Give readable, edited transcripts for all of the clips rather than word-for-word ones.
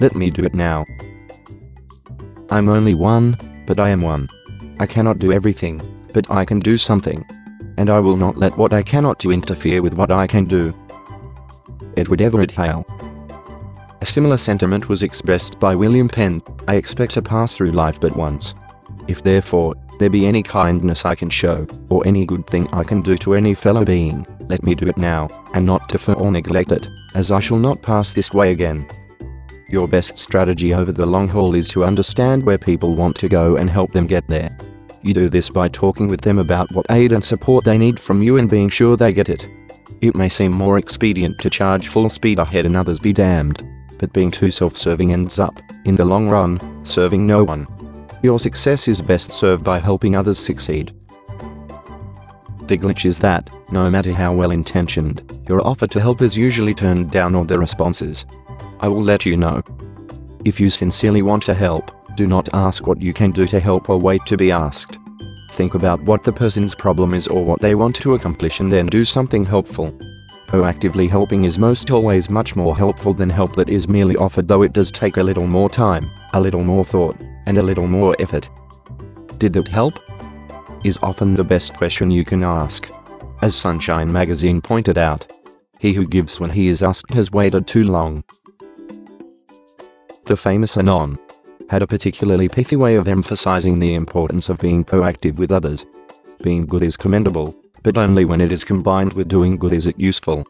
Let me do it now. I'm only one, but I am one. I cannot do everything, but I can do something. And I will not let what I cannot do interfere with what I can do. Edward Everett Hale. A similar sentiment was expressed by William Penn. I expect to pass through life but once. If therefore there be any kindness I can show, or any good thing I can do to any fellow being, let me do it now, and not defer or neglect it, as I shall not pass this way again. Your best strategy over the long haul is to understand where people want to go and help them get there. You do this by talking with them about what aid and support they need from you and being sure they get it. It may seem more expedient to charge full speed ahead and others be damned, but being too self-serving ends up, in the long run, serving no one. Your success is best served by helping others succeed. The glitch is that, no matter how well-intentioned, your offer to help is usually turned down or the response is, "I will let you know." If you sincerely want to help, do not ask what you can do to help or wait to be asked. Think about what the person's problem is or what they want to accomplish and then do something helpful. Proactively helping is most always much more helpful than help that is merely offered, though it does take a little more time, a little more thought, and a little more effort. Did that help? Is often the best question you can ask. As Sunshine Magazine pointed out, he who gives when he is asked has waited too long. The famous Anon had a particularly pithy way of emphasizing the importance of being proactive with others. Being good is commendable, but only when it is combined with doing good is it useful.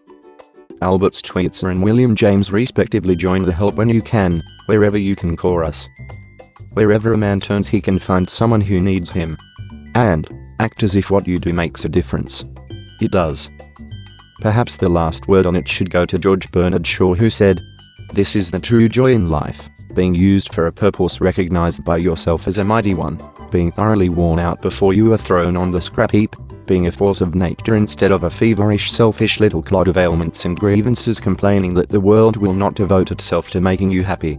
Albert Schweitzer and William James respectively joined the help when you can, wherever you can chorus. Wherever a man turns he can find someone who needs him. And act as if what you do makes a difference. It does. Perhaps the last word on it should go to George Bernard Shaw, who said, "This is the true joy in life, being used for a purpose recognized by yourself as a mighty one, being thoroughly worn out before you are thrown on the scrap heap, being a force of nature instead of a feverish, selfish little clod of ailments and grievances complaining that the world will not devote itself to making you happy."